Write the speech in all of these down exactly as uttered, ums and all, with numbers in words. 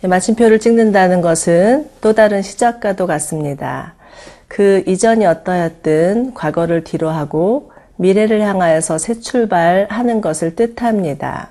마침표를 찍는다는 것은 또 다른 시작과도 같습니다. 그 이전이 어떠했든 과거를 뒤로하고 미래를 향하여서 새 출발하는 것을 뜻합니다.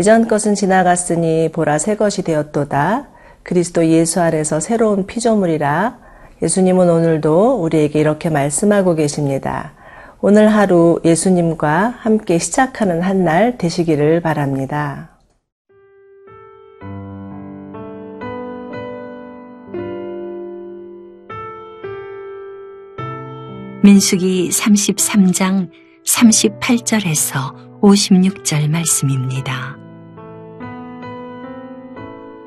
이전 것은 지나갔으니 보라 새 것이 되었도다. 그리스도 예수 안에서 새로운 피조물이라. 예수님은 오늘도 우리에게 이렇게 말씀하고 계십니다. 오늘 하루 예수님과 함께 시작하는 한 날 되시기를 바랍니다. 민수기 삼십삼 장 삼십팔 절에서 오십육 절 말씀입니다.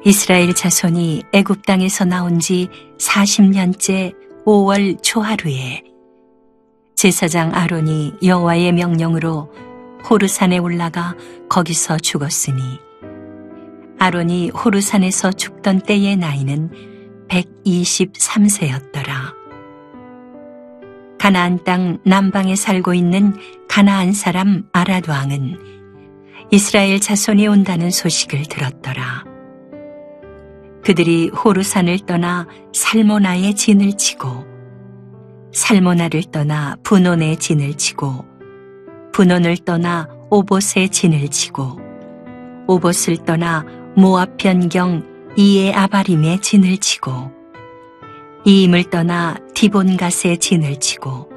이스라엘 자손이 애굽 땅에서 나온 지 사십 년째 오월 초하루에 제사장 아론이 여호와의 명령으로 호르산에 올라가 거기서 죽었으니 아론이 호르산에서 죽던 때의 나이는 백이십삼 세였더라. 가나안 땅 남방에 살고 있는 가나안 사람 아랏 왕은 이스라엘 자손이 온다는 소식을 들었더라. 그들이 호르산을 떠나 살모나의 진을 치고 살모나를 떠나 분온의 진을 치고 분온을 떠나 오봇의 진을 치고 오봇을 떠나 모압 변경 이에 아바림의 진을 치고 이임을 떠나 디본갓의 진을 치고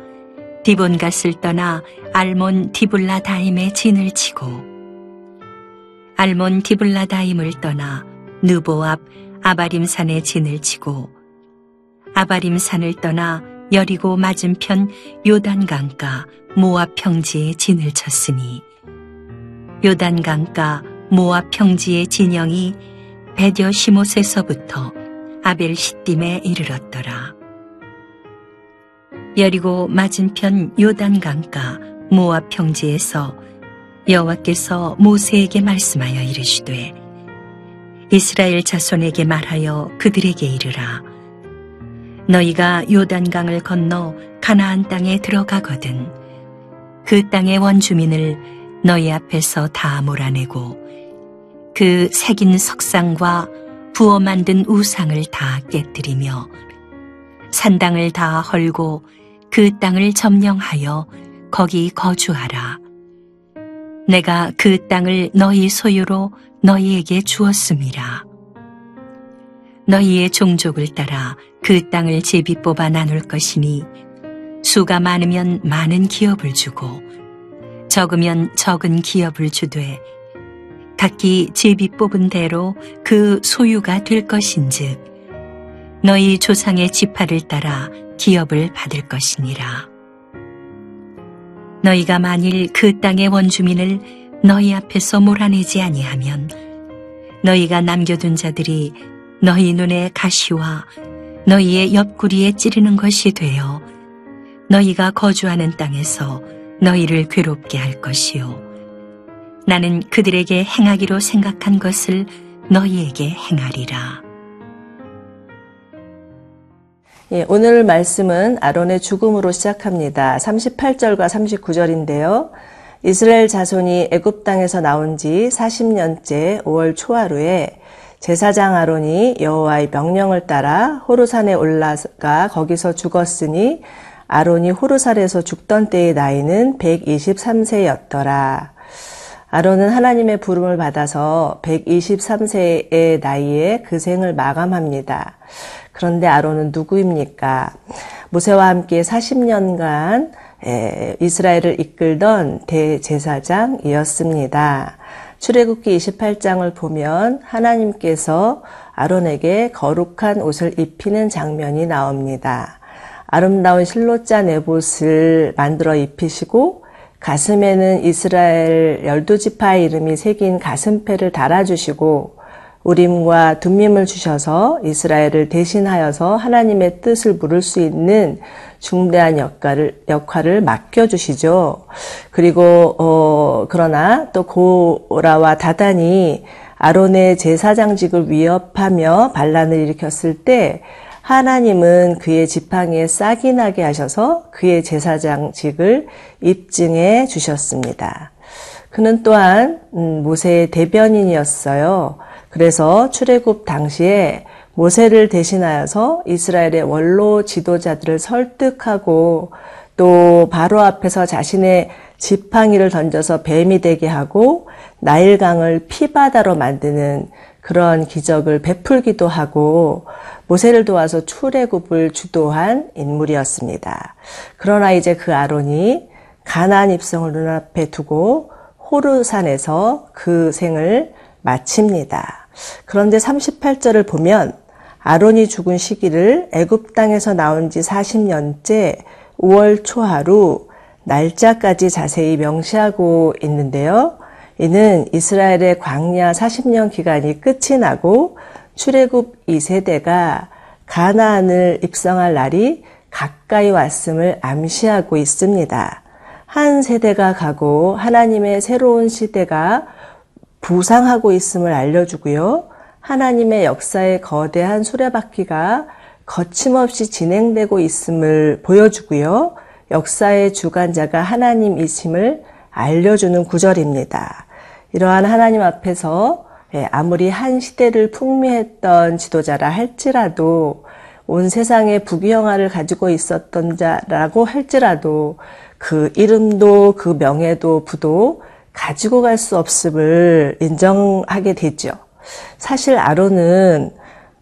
디본갓을 떠나 알몬 디블라다임의 진을 치고 알몬 디블라다임을 떠나 느보 앞 아바림산의 진을 치고 아바림산을 떠나 여리고 맞은편 요단강가 모압 평지의 진을 쳤으니 요단강가 모압 평지의 진영이 벳여시못에서부터 아벨 시딤에 이르렀더라. 여리고 맞은편 요단강가 모압 평지에서 여호와께서 모세에게 말씀하여 이르시되 이스라엘 자손에게 말하여 그들에게 이르라. 너희가 요단강을 건너 가나안 땅에 들어가거든 그 땅의 원주민을 너희 앞에서 다 몰아내고 그 새긴 석상과 부어 만든 우상을 다 깨뜨리며 산당을 다 헐고 그 땅을 점령하여 거기 거주하라. 내가 그 땅을 너희 소유로 너희에게 주었음이라. 너희의 종족을 따라 그 땅을 제비 뽑아 나눌 것이니 수가 많으면 많은 기업을 주고 적으면 적은 기업을 주되 각기 제비 뽑은 대로 그 소유가 될 것인즉 너희 조상의 지파를 따라 기업을 받을 것이니라. 너희가 만일 그 땅의 원주민을 너희 앞에서 몰아내지 아니하면 너희가 남겨둔 자들이 너희 눈에 가시와 너희의 옆구리에 찌르는 것이 되어 너희가 거주하는 땅에서 너희를 괴롭게 할 것이요 나는 그들에게 행하기로 생각한 것을 너희에게 행하리라. 예, 오늘 말씀은 아론의 죽음으로 시작합니다. 삼십팔 절과 삼십구 절인데요. 이스라엘 자손이 애굽 땅에서 나온 지 사십 년째 오월 초하루에 제사장 아론이 여호와의 명령을 따라 호르산에 올라가 거기서 죽었으니 아론이 호르산에서 죽던 때의 나이는 백이십삼 세였더라. 아론은 하나님의 부름을 받아서 백이십삼 세의 나이에 그 생을 마감합니다. 그런데 아론은 누구입니까? 모세와 함께 사십 년간 이스라엘을 이끌던 대제사장이었습니다. 출애굽기 이십팔 장을 보면 하나님께서 아론에게 거룩한 옷을 입히는 장면이 나옵니다. 아름다운 실로짜 내봇을 만들어 입히시고 가슴에는 이스라엘 열두 지파의 이름이 새긴 가슴패를 달아주시고 우림과 둠밈을 주셔서 이스라엘을 대신하여서 하나님의 뜻을 물을 수 있는 중대한 역할을, 역할을 맡겨주시죠. 그리고 어, 그러나 또 고라와 다단이 아론의 제사장직을 위협하며 반란을 일으켰을 때 하나님은 그의 지팡이에 싹이 나게 하셔서 그의 제사장직을 입증해 주셨습니다. 그는 또한 모세의 대변인이었어요. 그래서 출애굽 당시에 모세를 대신하여서 이스라엘의 원로 지도자들을 설득하고 또 바로 앞에서 자신의 지팡이를 던져서 뱀이 되게 하고 나일강을 피바다로 만드는 그런 기적을 베풀기도 하고 모세를 도와서 출애굽을 주도한 인물이었습니다. 그러나 이제 그 아론이 가나안 입성을 눈앞에 두고 호르산에서 그 생을 마칩니다. 그런데 삼십팔 절을 보면 아론이 죽은 시기를 애굽 땅에서 나온 지 사십 년째 오월 초하루 날짜까지 자세히 명시하고 있는데요. 이는 이스라엘의 광야 사십 년 기간이 끝이 나고 출애굽 이 세대가 가나안을 입성할 날이 가까이 왔음을 암시하고 있습니다. 한 세대가 가고 하나님의 새로운 시대가 부상하고 있음을 알려주고요. 하나님의 역사의 거대한 수레바퀴가 거침없이 진행되고 있음을 보여주고요. 역사의 주관자가 하나님이심을 알려주는 구절입니다. 이러한 하나님 앞에서 아무리 한 시대를 풍미했던 지도자라 할지라도 온 세상에 부귀영화를 가지고 있었던 자라고 할지라도 그 이름도 그 명예도 부도 가지고 갈 수 없음을 인정하게 되죠. 사실 아론은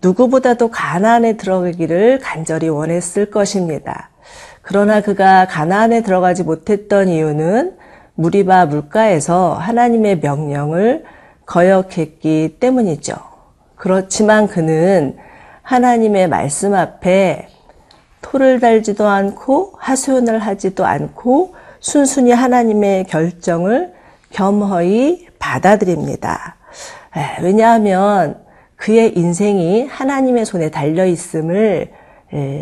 누구보다도 가나안에 들어가기를 간절히 원했을 것입니다. 그러나 그가 가나안에 들어가지 못했던 이유는 무리바 물가에서 하나님의 명령을 거역했기 때문이죠. 그렇지만 그는 하나님의 말씀 앞에 토를 달지도 않고 하소연을 하지도 않고 순순히 하나님의 결정을 겸허히 받아들입니다. 왜냐하면 그의 인생이 하나님의 손에 달려있음을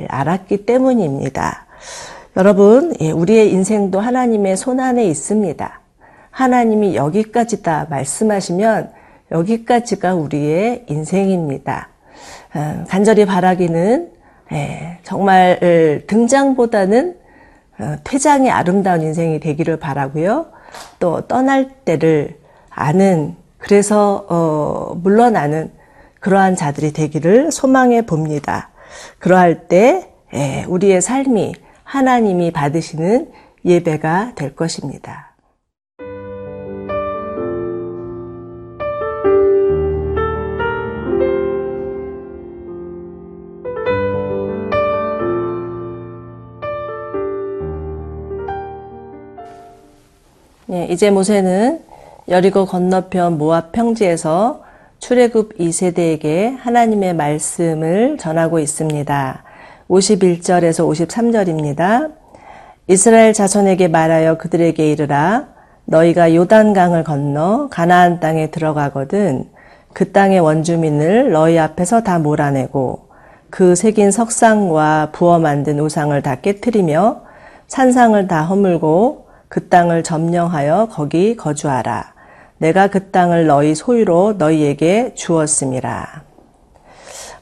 알았기 때문입니다. 여러분, 우리의 인생도 하나님의 손안에 있습니다. 하나님이 여기까지다 말씀하시면 여기까지가 우리의 인생입니다. 간절히 바라기는 정말 등장보다는 퇴장의 아름다운 인생이 되기를 바라고요. 또 떠날 때를 아는, 그래서 물러나는 그러한 자들이 되기를 소망해 봅니다. 그러할 때 우리의 삶이 하나님이 받으시는 예배가 될 것입니다. 네, 이제 모세는 여리고 건너편 모압 평지에서 출애굽 이 세대에게 하나님의 말씀을 전하고 있습니다. 오십일 절에서 오십삼 절입니다. 이스라엘 자손에게 말하여 그들에게 이르라. 너희가 요단강을 건너 가나안 땅에 들어가거든 그 땅의 원주민을 너희 앞에서 다 몰아내고 그 새긴 석상과 부어 만든 우상을 다 깨트리며 산상을 다 허물고 그 땅을 점령하여 거기 거주하라. 내가 그 땅을 너희 소유로 너희에게 주었음이라.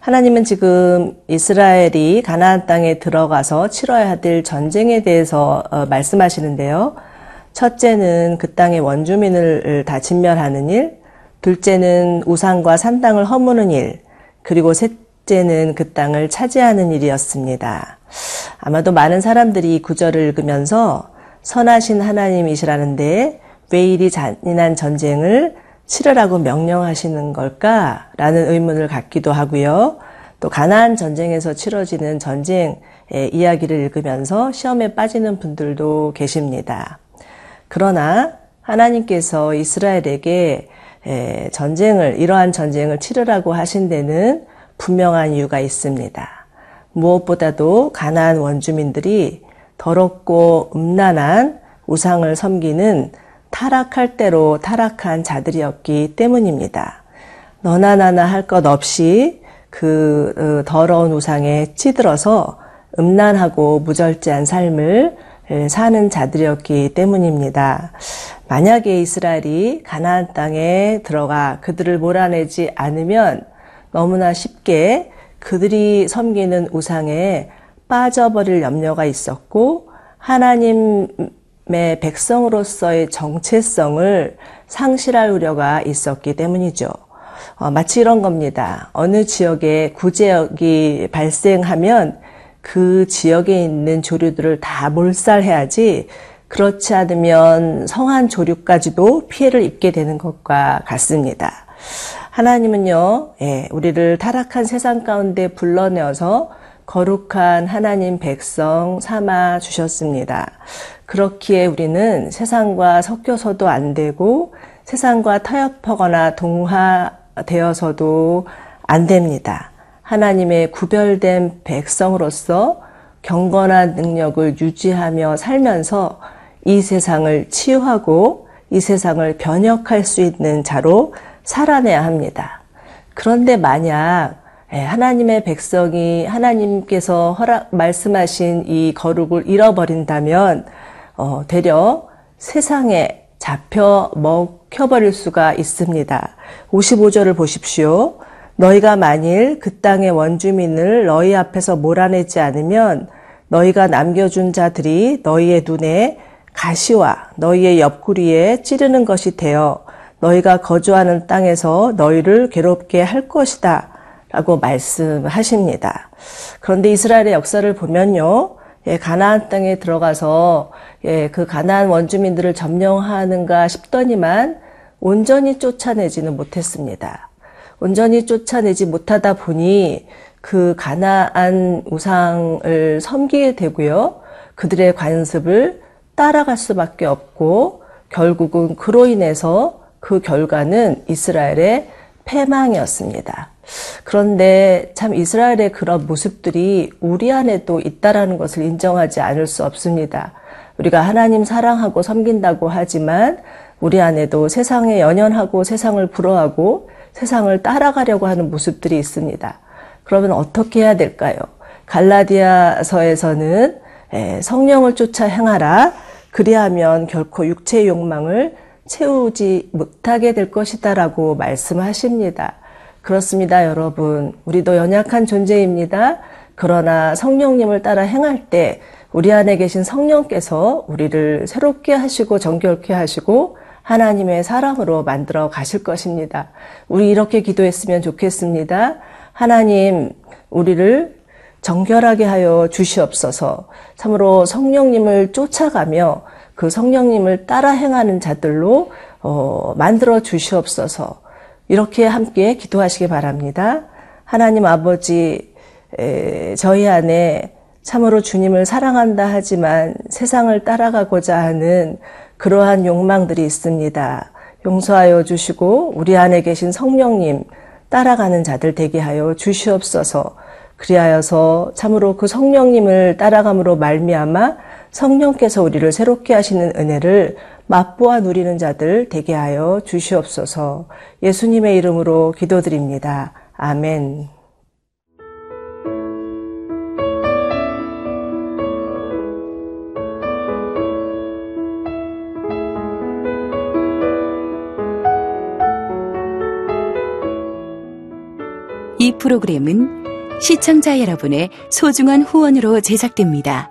하나님은 지금 이스라엘이 가나안 땅에 들어가서 치러야 될 전쟁에 대해서 말씀하시는데요. 첫째는 그 땅의 원주민을 다 진멸하는 일, 둘째는 우상과 산당을 허무는 일, 그리고 셋째는 그 땅을 차지하는 일이었습니다. 아마도 많은 사람들이 이 구절을 읽으면서 선하신 하나님이시라는데 왜 이리 잔인한 전쟁을 치르라고 명령하시는 걸까라는 의문을 갖기도 하고요. 또 가나안 전쟁에서 치러지는 전쟁의 이야기를 읽으면서 시험에 빠지는 분들도 계십니다. 그러나 하나님께서 이스라엘에게 전쟁을 이러한 전쟁을 치르라고 하신 데는 분명한 이유가 있습니다. 무엇보다도 가나안 원주민들이 더럽고 음란한 우상을 섬기는 타락할 대로 타락한 자들이었기 때문입니다. 너나 나나 할 것 없이 그 더러운 우상에 찌들어서 음란하고 무절제한 삶을 사는 자들이었기 때문입니다. 만약에 이스라엘이 가나안 땅에 들어가 그들을 몰아내지 않으면 너무나 쉽게 그들이 섬기는 우상에 빠져버릴 염려가 있었고 하나님의 백성으로서의 정체성을 상실할 우려가 있었기 때문이죠. 어, 마치 이런 겁니다. 어느 지역에 구제역이 발생하면 그 지역에 있는 조류들을 다 몰살해야지 그렇지 않으면 성한 조류까지도 피해를 입게 되는 것과 같습니다. 하나님은요, 예, 우리를 타락한 세상 가운데 불러내어서 거룩한 하나님 백성 삼아 주셨습니다. 그렇기에 우리는 세상과 섞여서도 안 되고 세상과 타협하거나 동화되어서도 안 됩니다. 하나님의 구별된 백성으로서 경건한 능력을 유지하며 살면서 이 세상을 치유하고 이 세상을 변혁할 수 있는 자로 살아내야 합니다. 그런데 만약 하나님의 백성이 하나님께서 허락 말씀하신 이 거룩을 잃어버린다면 어, 되려 세상에 잡혀 먹혀버릴 수가 있습니다. 오십오 절을 보십시오. 너희가 만일 그 땅의 원주민을 너희 앞에서 몰아내지 않으면 너희가 남겨준 자들이 너희의 눈에 가시와 너희의 옆구리에 찌르는 것이 되어 너희가 거주하는 땅에서 너희를 괴롭게 할 것이다 라고 말씀하십니다. 그런데 이스라엘의 역사를 보면요, 예, 가나안 땅에 들어가서 예, 그 가나안 원주민들을 점령하는가 싶더니만 온전히 쫓아내지는 못했습니다. 온전히 쫓아내지 못하다 보니 그 가나안 우상을 섬기게 되고요, 그들의 관습을 따라갈 수밖에 없고 결국은 그로 인해서 그 결과는 이스라엘의 패망이었습니다. 그런데 참 이스라엘의 그런 모습들이 우리 안에도 있다라는 것을 인정하지 않을 수 없습니다. 우리가 하나님 사랑하고 섬긴다고 하지만 우리 안에도 세상에 연연하고 세상을 부러워하고 세상을 따라가려고 하는 모습들이 있습니다. 그러면 어떻게 해야 될까요? 갈라디아서에서는 성령을 쫓아 행하라. 그리하면 결코 육체의 욕망을 채우지 못하게 될 것이다 라고 말씀하십니다. 그렇습니다, 여러분. 우리도 연약한 존재입니다. 그러나 성령님을 따라 행할 때 우리 안에 계신 성령께서 우리를 새롭게 하시고 정결케 하시고 하나님의 사랑으로 만들어 가실 것입니다. 우리 이렇게 기도했으면 좋겠습니다. 하나님, 우리를 정결하게 하여 주시옵소서. 참으로 성령님을 쫓아가며 그 성령님을 따라 행하는 자들로 어, 만들어 주시옵소서. 이렇게 함께 기도하시기 바랍니다. 하나님 아버지, 에, 저희 안에 참으로 주님을 사랑한다 하지만 세상을 따라가고자 하는 그러한 욕망들이 있습니다. 용서하여 주시고 우리 안에 계신 성령님 따라가는 자들 되게 하여 주시옵소서. 그리하여서 참으로 그 성령님을 따라감으로 말미암아 성령께서 우리를 새롭게 하시는 은혜를 맛보아 누리는 자들 되게 하여 주시옵소서. 예수님의 이름으로 기도드립니다. 아멘. 이 프로그램은 시청자 여러분의 소중한 후원으로 제작됩니다.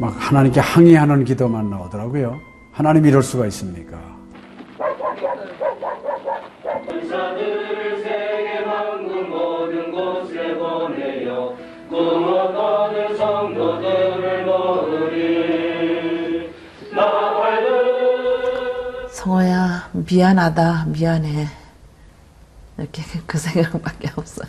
막 하나님께 항의하는 기도만 나오더라고요. 하나님 이럴 수가 있습니까? 성호야, 미안하다, 미안해. 이렇게 그 생각밖에 없어요.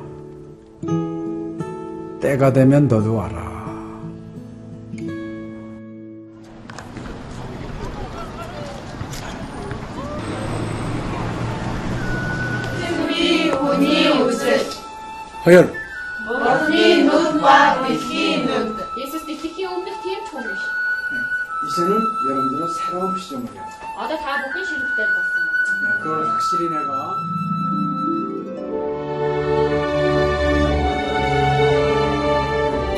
때가 되면 너도 와라. 허연. 이제는 여러분들은 새로운 시점을 해요. 네, 그걸 확실히 내가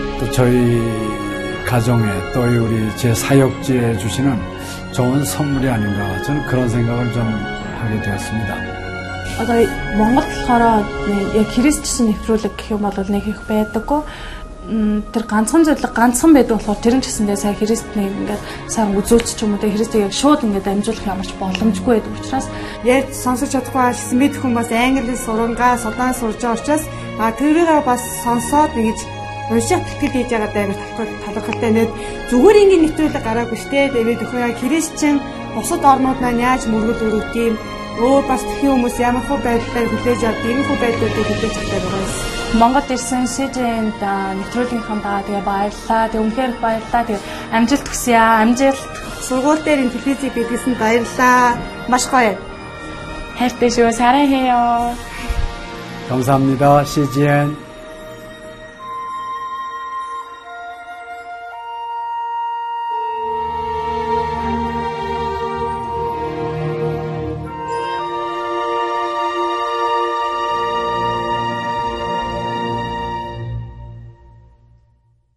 또 저희 가정에 또 우리 제 사역지에 주시는 좋은 선물이 아닌가, 저는 그런 생각을 좀 하게 되었습니다. Одоо Монгол болохоор яг христчсэн нефролог гэх юм бол нэг их байдаггүй. Тэр ганцхан зөвлөг ганцхан байдаг болохоор тэр нь ч гэсэндээ сайн христнийг ингээд сайн үзүүлч ч юм уу, христийг яг шууд ингээд амжуулах ямарч боломжгүй байдаг учраас ярь сонсож чадахгүй байсан мэд хүн бас англи сурангаа судаан сурж байгаа учраас тэрийгээ бас сонсоод ингэж уншаад тэтгэл хийж байгаа даа гэж талхалтай нэг зүгээр ингээд нэвтрүүлэг гараагүй штэ. Тэгээд өхөө яг христчэн бусад орнууд маань яаж мөргөл өрөвт юм 오, 바스티오무스 야마호 발달 굴레지 아티미호 발달도 굴레지 아티미호스. 뭔가 들은 시즌다, 니트로딩 한다, 되게 바일라, 되게 엄청 바일라, 되게 암질 투시야, 암질. 소고 때린 빌리지 빌리슨 바일라, 맛있어요. 헬 때시오 사랑해요. 감사합니다, 씨지엔.